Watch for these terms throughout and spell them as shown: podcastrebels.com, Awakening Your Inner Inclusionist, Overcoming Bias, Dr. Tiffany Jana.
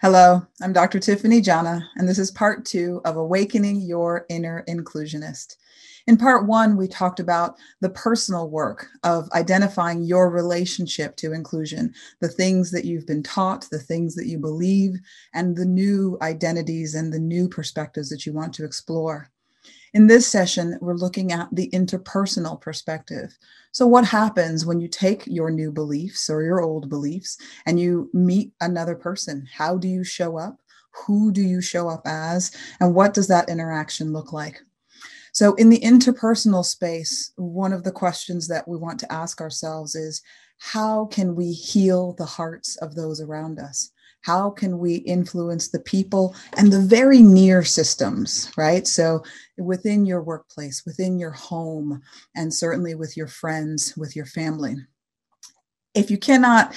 Hello, I'm Dr. Tiffany Jana, and this is part 2 of Awakening Your Inner Inclusionist. In part 1, we talked about the personal work of identifying your relationship to inclusion, the things that you've been taught, the things that you believe, and the new identities and the new perspectives that you want to explore. In this session, we're looking at the interpersonal perspective. So what happens when you take your new beliefs or your old beliefs and you meet another person? How do you show up? Who do you show up as? And what does that interaction look like? So in the interpersonal space, one of the questions that we want to ask ourselves is, how can we heal the hearts of those around us? How can we influence the people and the very near systems, right? So within your workplace, within your home, and certainly with your friends, with your family. If you cannot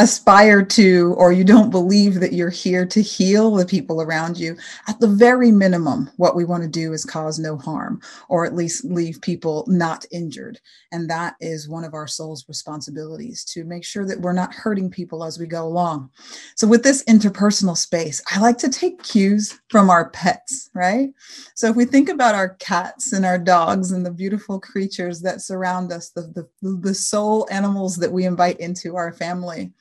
aspire to, or you don't believe that you're here to heal the people around you, at the very minimum, what we want to do is cause no harm, or at least leave people not injured. And that is one of our soul's responsibilities, to make sure that we're not hurting people as we go along. So with this interpersonal space, I like to take cues from our pets, right? So if we think about our cats and our dogs and the beautiful creatures that surround us, the soul animals that we invite into our family,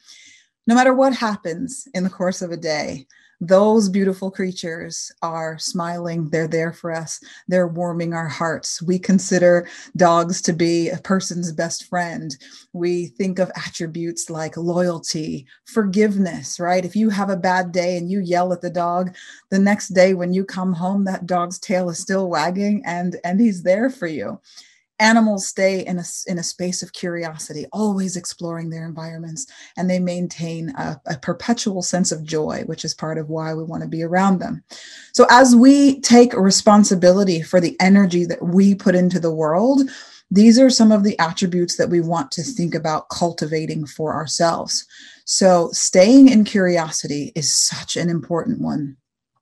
no matter what happens in the course of a day, those beautiful creatures are smiling. They're there for us. They're warming our hearts. We consider dogs to be a person's best friend. We think of attributes like loyalty, forgiveness, right? If you have a bad day and you yell at the dog, the next day when you come home, that dog's tail is still wagging and he's there for you. Animals stay in a space of curiosity, always exploring their environments, and they maintain a perpetual sense of joy, which is part of why we want to be around them. So as we take responsibility for the energy that we put into the world, these are some of the attributes that we want to think about cultivating for ourselves. So staying in curiosity is such an important one.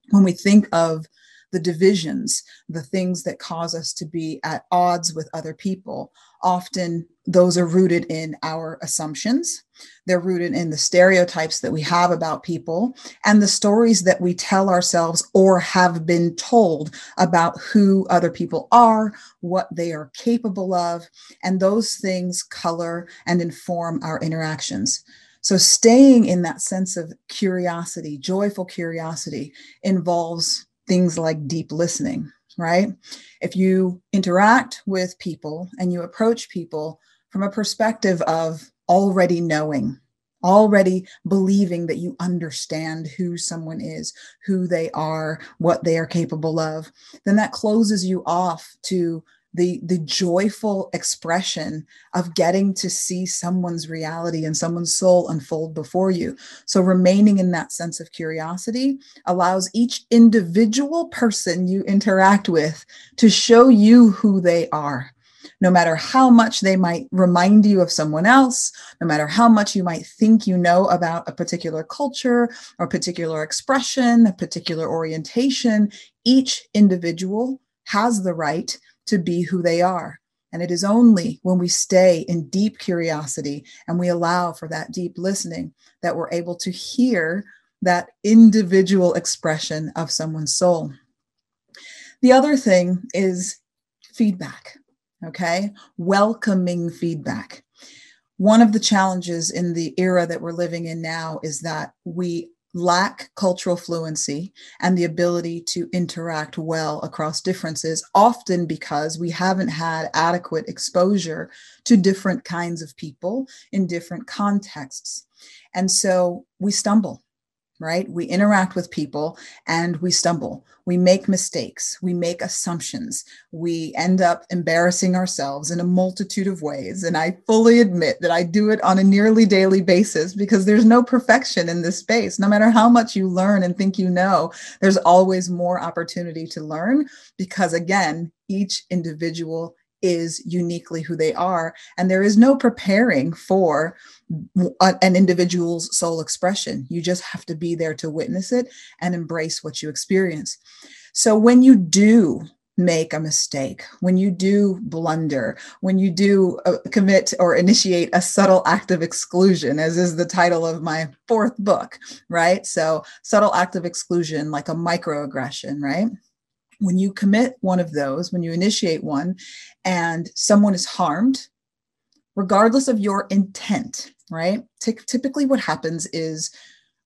When we think of the divisions, the things that cause us to be at odds with other people, often those are rooted in our assumptions. They're rooted in the stereotypes that we have about people and the stories that we tell ourselves or have been told about who other people are, what they are capable of, and those things color and inform our interactions. So staying in that sense of curiosity, joyful curiosity, involves things like deep listening, right? If you interact with people and you approach people from a perspective of already knowing, already believing that you understand who someone is, who they are, what they are capable of, then that closes you off to the joyful expression of getting to see someone's reality and someone's soul unfold before you. So remaining in that sense of curiosity allows each individual person you interact with to show you who they are. No matter how much they might remind you of someone else, no matter how much you might think you know about a particular culture or a particular expression, a particular orientation, each individual has the right to be who they are. And it is only when we stay in deep curiosity and we allow for that deep listening that we're able to hear that individual expression of someone's soul. The other thing is feedback, okay? Welcoming feedback. One of the challenges in the era that we're living in now is that we lack cultural fluency and the ability to interact well across differences, often because we haven't had adequate exposure to different kinds of people in different contexts. And so we stumble, right? We interact with people and we stumble. We make mistakes. We make assumptions. We end up embarrassing ourselves in a multitude of ways. And I fully admit that I do it on a nearly daily basis because there's no perfection in this space. No matter how much you learn and think you know, there's always more opportunity to learn because, again, each individual is uniquely who they are. And there is no preparing for an individual's soul expression. You just have to be there to witness it and embrace what you experience. So when you do make a mistake, when you do blunder, when you do commit or initiate a subtle act of exclusion, as is the title of my fourth book, right? So subtle act of exclusion, like a microaggression, right? When you commit one of those, when you initiate one and someone is harmed, regardless of your intent, right? Typically what happens is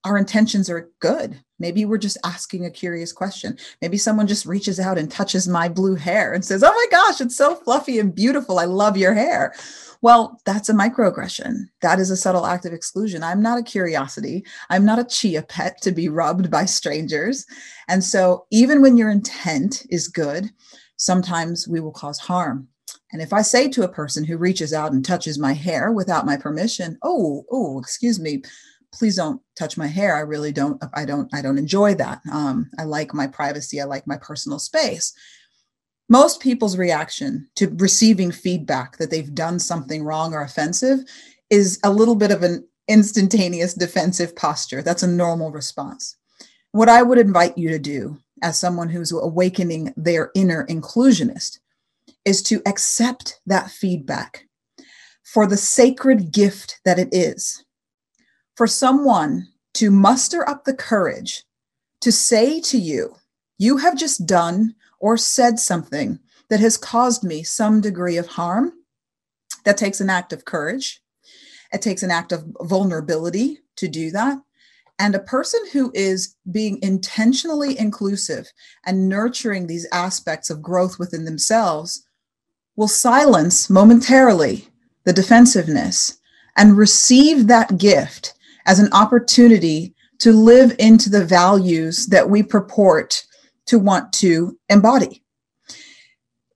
our intentions are good. Maybe we're just asking a curious question. Maybe someone just reaches out and touches my blue hair and says, "Oh my gosh, it's so fluffy and beautiful. I love your hair." Well, that's a microaggression. That is a subtle act of exclusion. I'm not a curiosity. I'm not a chia pet to be rubbed by strangers. And so even when your intent is good, sometimes we will cause harm. And if I say to a person who reaches out and touches my hair without my permission, oh, excuse me, please don't touch my hair. I really don't. I don't enjoy that. I like my privacy. I like my personal space. Most people's reaction to receiving feedback that they've done something wrong or offensive is a little bit of an instantaneous defensive posture. That's a normal response. What I would invite you to do as someone who's awakening their inner inclusionist is to accept that feedback for the sacred gift that it is. For someone to muster up the courage to say to you, "You have just done or said something that has caused me some degree of harm," that takes an act of courage. It takes an act of vulnerability to do that. And a person who is being intentionally inclusive and nurturing these aspects of growth within themselves will silence momentarily the defensiveness and receive that gift as an opportunity to live into the values that we purport to want to embody.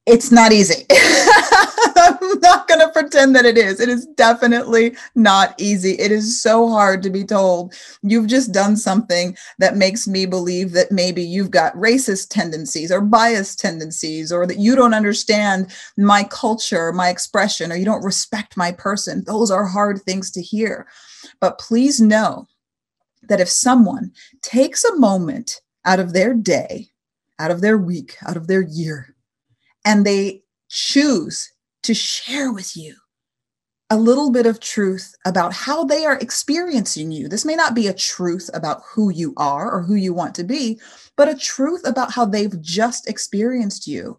It's not easy. I'm not going to pretend that it is. It is definitely not easy. It is so hard to be told, "You've just done something that makes me believe that maybe you've got racist tendencies or bias tendencies, or that you don't understand my culture, my expression, or you don't respect my person." Those are hard things to hear. But please know that if someone takes a moment out of their day, out of their week, out of their year, and they choose to share with you a little bit of truth about how they are experiencing you. This may not be a truth about who you are or who you want to be, but a truth about how they've just experienced you.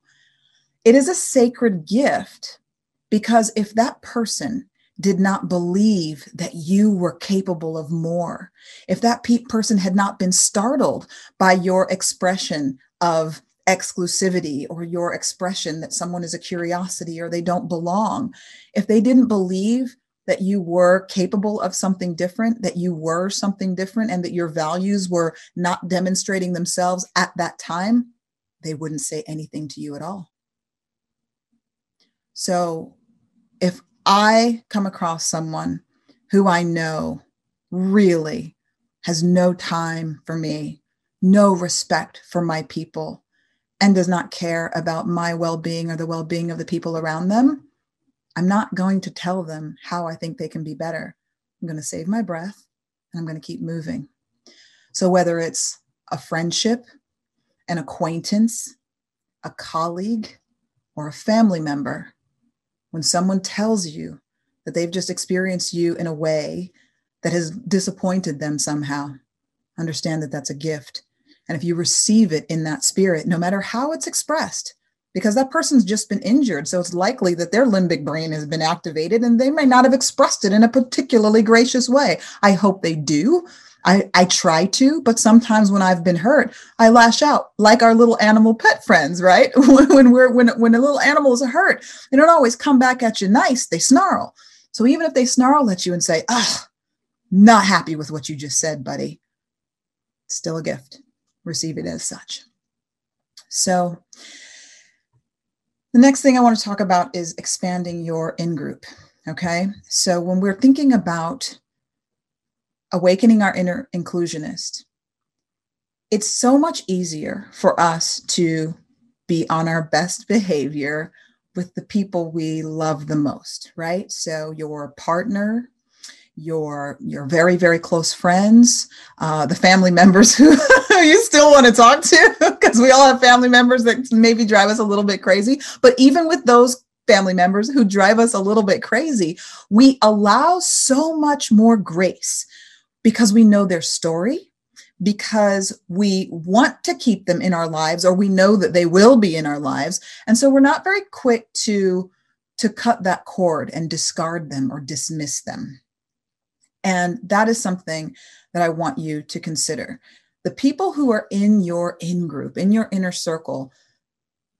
It is a sacred gift, because if that person did not believe that you were capable of more, if that person had not been startled by your expression of exclusivity or your expression that someone is a curiosity or they don't belong, if they didn't believe that you were capable of something different, that you were something different, and that your values were not demonstrating themselves at that time, they wouldn't say anything to you at all. So if I come across someone who I know really has no time for me, no respect for my people, and does not care about my well-being or the well-being of the people around them, I'm not going to tell them how I think they can be better. I'm going to save my breath and I'm going to keep moving. So whether it's a friendship, an acquaintance, a colleague, or a family member, when someone tells you that they've just experienced you in a way that has disappointed them somehow, understand that that's a gift. And if you receive it in that spirit, no matter how it's expressed, because that person's just been injured, so it's likely that their limbic brain has been activated and they may not have expressed it in a particularly gracious way. I hope they do. I try to, but sometimes when I've been hurt, I lash out like our little animal pet friends, right? when a little animal is hurt, they don't always come back at you nice, they snarl. So even if they snarl at you and say, "Oh, not happy with what you just said, buddy," it's still a gift. Receive it as such. So the next thing I want to talk about is expanding your in-group, okay? So when we're thinking about awakening our inner inclusionist, it's so much easier for us to be on our best behavior with the people we love the most, right? So your partner, your very, very close friends, the family members who you still want to talk to, because we all have family members that maybe drive us a little bit crazy. But even with those family members who drive us a little bit crazy, we allow so much more grace because we know their story, because we want to keep them in our lives, or we know that they will be in our lives. And so we're not very quick to cut that cord and discard them or dismiss them. And that is something that I want you to consider. The people who are in your in-group, in your inner circle,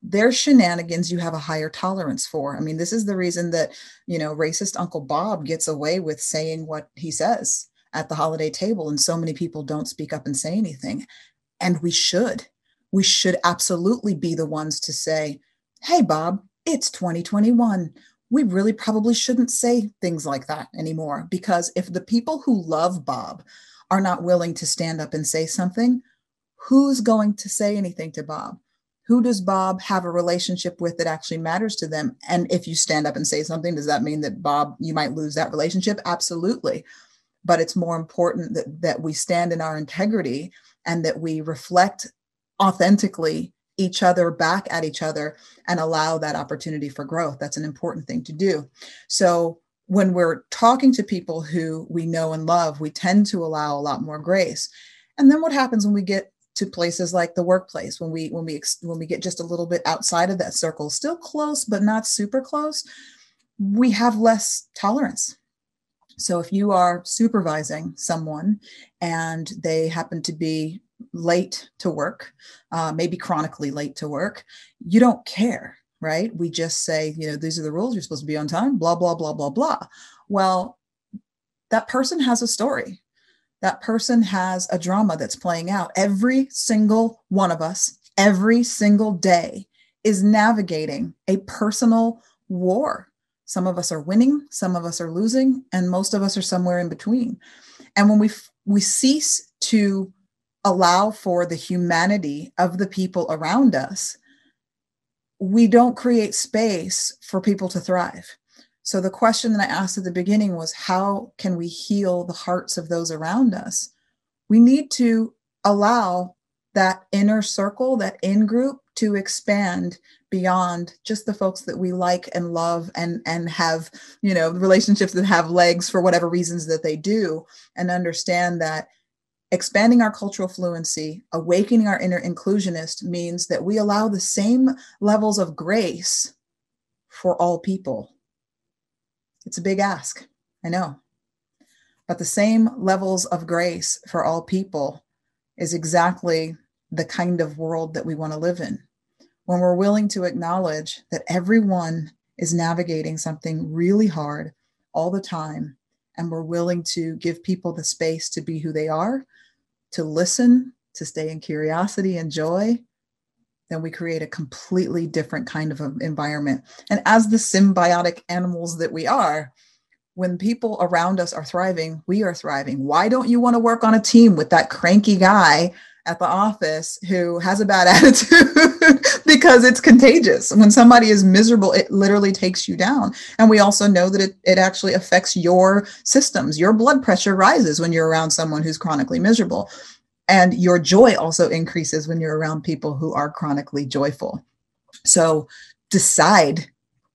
their shenanigans you have a higher tolerance for. I mean, this is the reason that, you know, racist Uncle Bob gets away with saying what he says at the holiday table, and so many people don't speak up and say anything. And we should. We should absolutely be the ones to say, hey, Bob, it's 2021. We really probably shouldn't say things like that anymore, because if the people who love Bob are not willing to stand up and say something, who's going to say anything to Bob? Who does Bob have a relationship with that actually matters to them? And if you stand up and say something, does that mean that Bob, you might lose that relationship? Absolutely. But it's more important that we stand in our integrity and that we reflect authentically each other back at each other and allow that opportunity for growth. That's an important thing to do. So when we're talking to people who we know and love, we tend to allow a lot more grace. And then what happens when we get to places like the workplace, when we get just a little bit outside of that circle, still close, but not super close, we have less tolerance. So if you are supervising someone and they happen to be late to work, maybe chronically late to work, you don't care, right? We just say, you know, these are the rules, you're supposed to be on time, blah, blah, blah, blah, blah. Well, that person has a story. That person has a drama that's playing out. Every single one of us, every single day, is navigating a personal war. Some of us are winning, some of us are losing, and most of us are somewhere in between. And when we cease to allow for the humanity of the people around us, we don't create space for people to thrive. So the question that I asked at the beginning was, how can we heal the hearts of those around us? We need to allow that inner circle, that in-group, to expand beyond just the folks that we like and love and have, you know, relationships that have legs for whatever reasons that they do, and understand that expanding our cultural fluency, awakening our inner inclusionist, means that we allow the same levels of grace for all people. It's a big ask, I know, but the same levels of grace for all people is exactly the kind of world that we want to live in. When we're willing to acknowledge that everyone is navigating something really hard all the time, and we're willing to give people the space to be who they are, to listen, to stay in curiosity and joy, then we create a completely different kind of environment. And as the symbiotic animals that we are, when people around us are thriving, we are thriving. Why don't you want to work on a team with that cranky guy at the office who has a bad attitude? Because it's contagious. When somebody is miserable, it literally takes you down. And we also know that it actually affects your systems. Your blood pressure rises when you're around someone who's chronically miserable. And your joy also increases when you're around people who are chronically joyful. So decide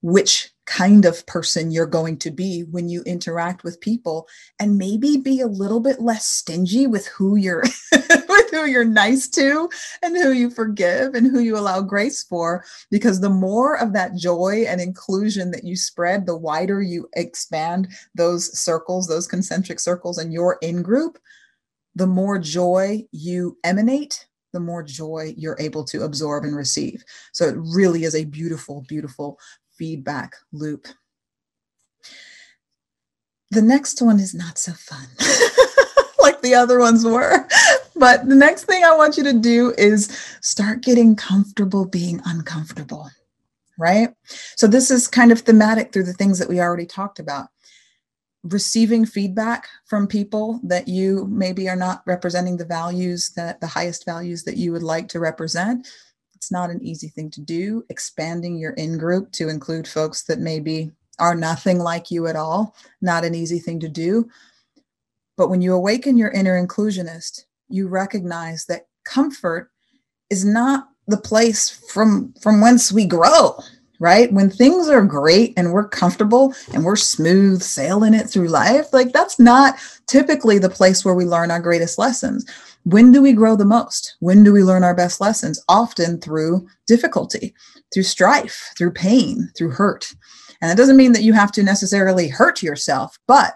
which kind of person you're going to be when you interact with people, and maybe be a little bit less stingy with who you're with who you're nice to, and who you forgive, and who you allow grace for, because the more of that joy and inclusion that you spread, the wider you expand those circles, those concentric circles in your in-group, the more joy you emanate, the more joy you're able to absorb and receive. So it really is a beautiful, beautiful feedback loop. The next one is not so fun like the other ones were, but the next thing I want you to do is start getting comfortable being uncomfortable, right? So this is kind of thematic through the things that we already talked about. Receiving feedback from people that you maybe are not representing the values, that the highest values that you would like to represent. It's not an easy thing to do. Expanding your in-group to include folks that maybe are nothing like you at all. Not an easy thing to do. But when you awaken your inner inclusionist, you recognize that comfort is not the place from whence we grow, right? When things are great and we're comfortable and we're smooth sailing it through life, like that's not typically the place where we learn our greatest lessons. When do we grow the most? When do we learn our best lessons? Often through difficulty, through strife, through pain, through hurt. And that doesn't mean that you have to necessarily hurt yourself, but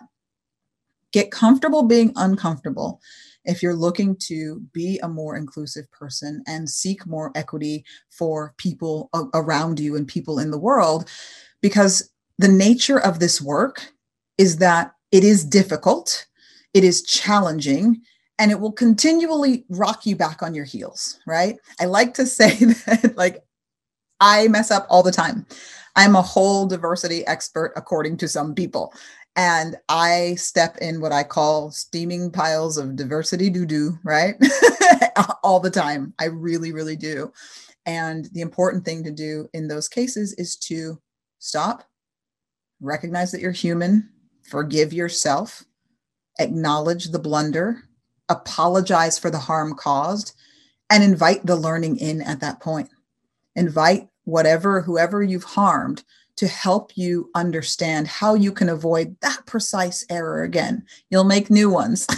get comfortable being uncomfortable if you're looking to be a more inclusive person and seek more equity for people around you and people in the world, because the nature of this work is that it is difficult, it is challenging, and it will continually rock you back on your heels, right? I like to say that, like, I mess up all the time. I'm a whole diversity expert, according to some people. And I step in what I call steaming piles of diversity doo-doo, right? All the time. I really, really do. And the important thing to do in those cases is to stop, recognize that you're human, forgive yourself, acknowledge the blunder, apologize for the harm caused, and invite the learning in at that point. Invite whoever you've harmed to help you understand how you can avoid that precise error again. You'll make new ones.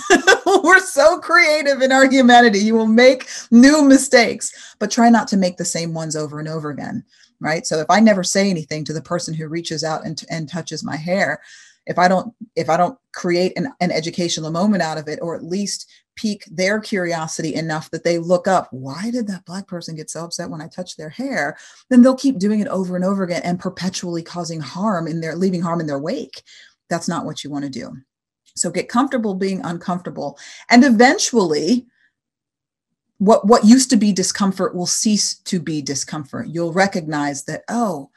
We're so creative in our humanity. You will make new mistakes, but try not to make the same ones over and over again, right? So if I never say anything to the person who reaches out and touches my hair, if I don't create an educational moment out of it, or at least pique their curiosity enough that they look up, why did that Black person get so upset when I touched their hair? Then they'll keep doing it over and over again and perpetually causing harm leaving harm in their wake. That's not what you want to do. So get comfortable being uncomfortable. And eventually, what used to be discomfort will cease to be discomfort. You'll recognize that, oh,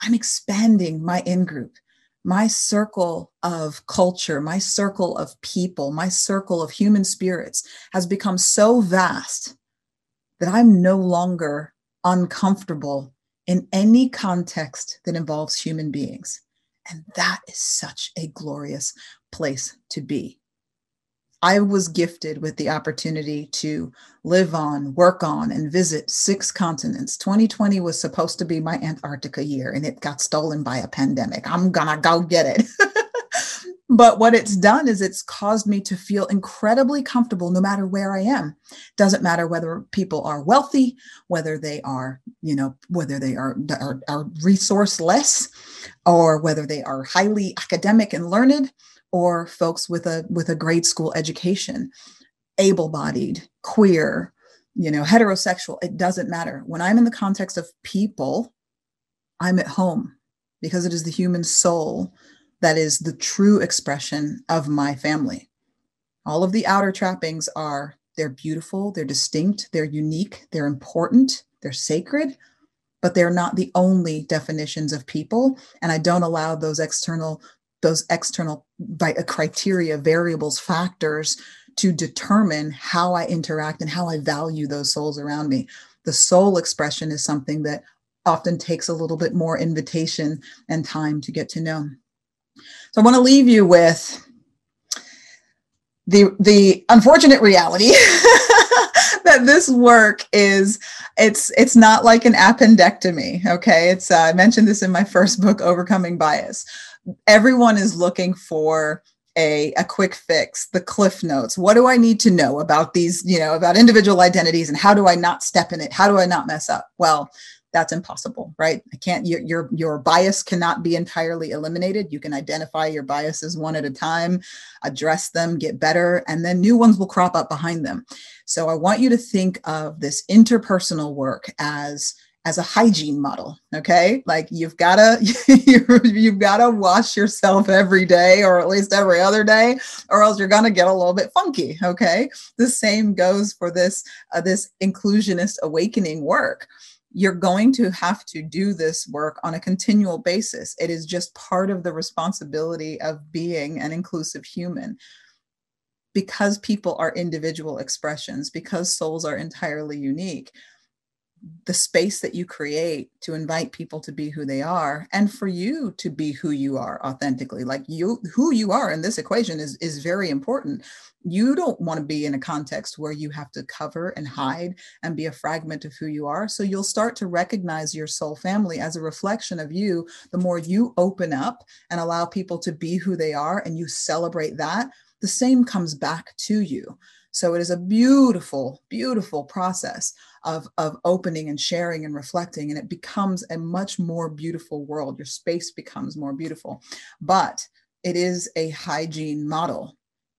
I'm expanding my in-group. My circle of culture, my circle of people, my circle of human spirits has become so vast that I'm no longer uncomfortable in any context that involves human beings. And that is such a glorious place to be. I was gifted with the opportunity to live on, work on, and visit 6 continents. 2020 was supposed to be my Antarctica year, and it got stolen by a pandemic. I'm gonna go get it. But what it's done is it's caused me to feel incredibly comfortable no matter where I am. Doesn't matter whether people are wealthy, whether they are resourceless, or whether they are highly academic and learned, or folks with a grade school education, able-bodied, queer, heterosexual. It doesn't matter. When I'm in the context of people, I'm at home, because it is the human soul that is the true expression of my family. All of the outer trappings they're beautiful, they're distinct, they're unique, they're important, they're sacred, but they're not the only definitions of people. And I don't allow those external criteria, variables, factors to determine how I interact and how I value those souls around me. The soul expression is something that often takes a little bit more invitation and time to get to know. So I want to leave you with the unfortunate reality that this work is, it's not like an appendectomy, okay? I mentioned this in my first book, Overcoming Bias. Everyone is looking for a quick fix, the cliff notes. What do I need to know about these, about individual identities, and how do I not step in it? How do I not mess up? Well, that's impossible, right? I can't, your bias cannot be entirely eliminated. You can identify your biases one at a time, address them, get better, and then new ones will crop up behind them. So I want you to think of this interpersonal work as a hygiene model, okay? Like you've gotta wash yourself every day, or at least every other day, or else you're gonna get a little bit funky, okay? The same goes for this inclusionist awakening work. You're going to have to do this work on a continual basis. It is just part of the responsibility of being an inclusive human. Because people are individual expressions, because souls are entirely unique, the space that you create to invite people to be who they are, and for you to be who you are authentically. Like, you, who you are in this equation is very important. You don't want to be in a context where you have to cover and hide and be a fragment of who you are. So you'll start to recognize your soul family as a reflection of you. The more you open up and allow people to be who they are, and you celebrate that, the same comes back to you. So it is a beautiful, beautiful process of opening and sharing and reflecting, and it becomes a much more beautiful world. Your space becomes more beautiful, but it is a hygiene model.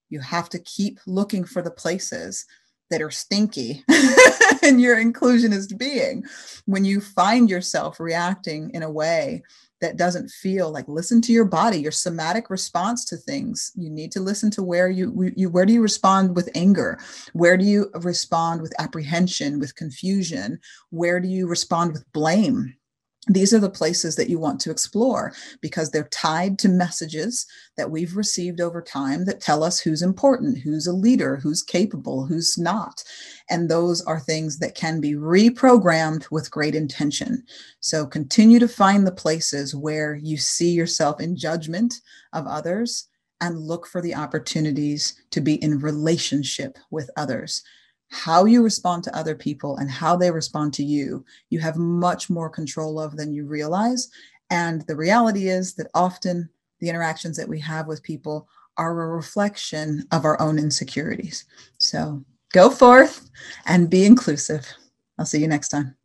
You have to keep looking for the places that are stinky in your inclusionist being. When you find yourself reacting in a way that doesn't feel like, listen to your body, your somatic response to things. You need to listen to where do you respond with anger? Where do you respond with apprehension, with confusion? Where do you respond with blame? These are the places that you want to explore, because they're tied to messages that we've received over time that tell us who's important, who's a leader, who's capable, who's not. And those are things that can be reprogrammed with great intention. So continue to find the places where you see yourself in judgment of others, and look for the opportunities to be in relationship with others. How you respond to other people and how they respond to you, you have much more control of than you realize. And the reality is that often the interactions that we have with people are a reflection of our own insecurities. So go forth and be inclusive. I'll see you next time.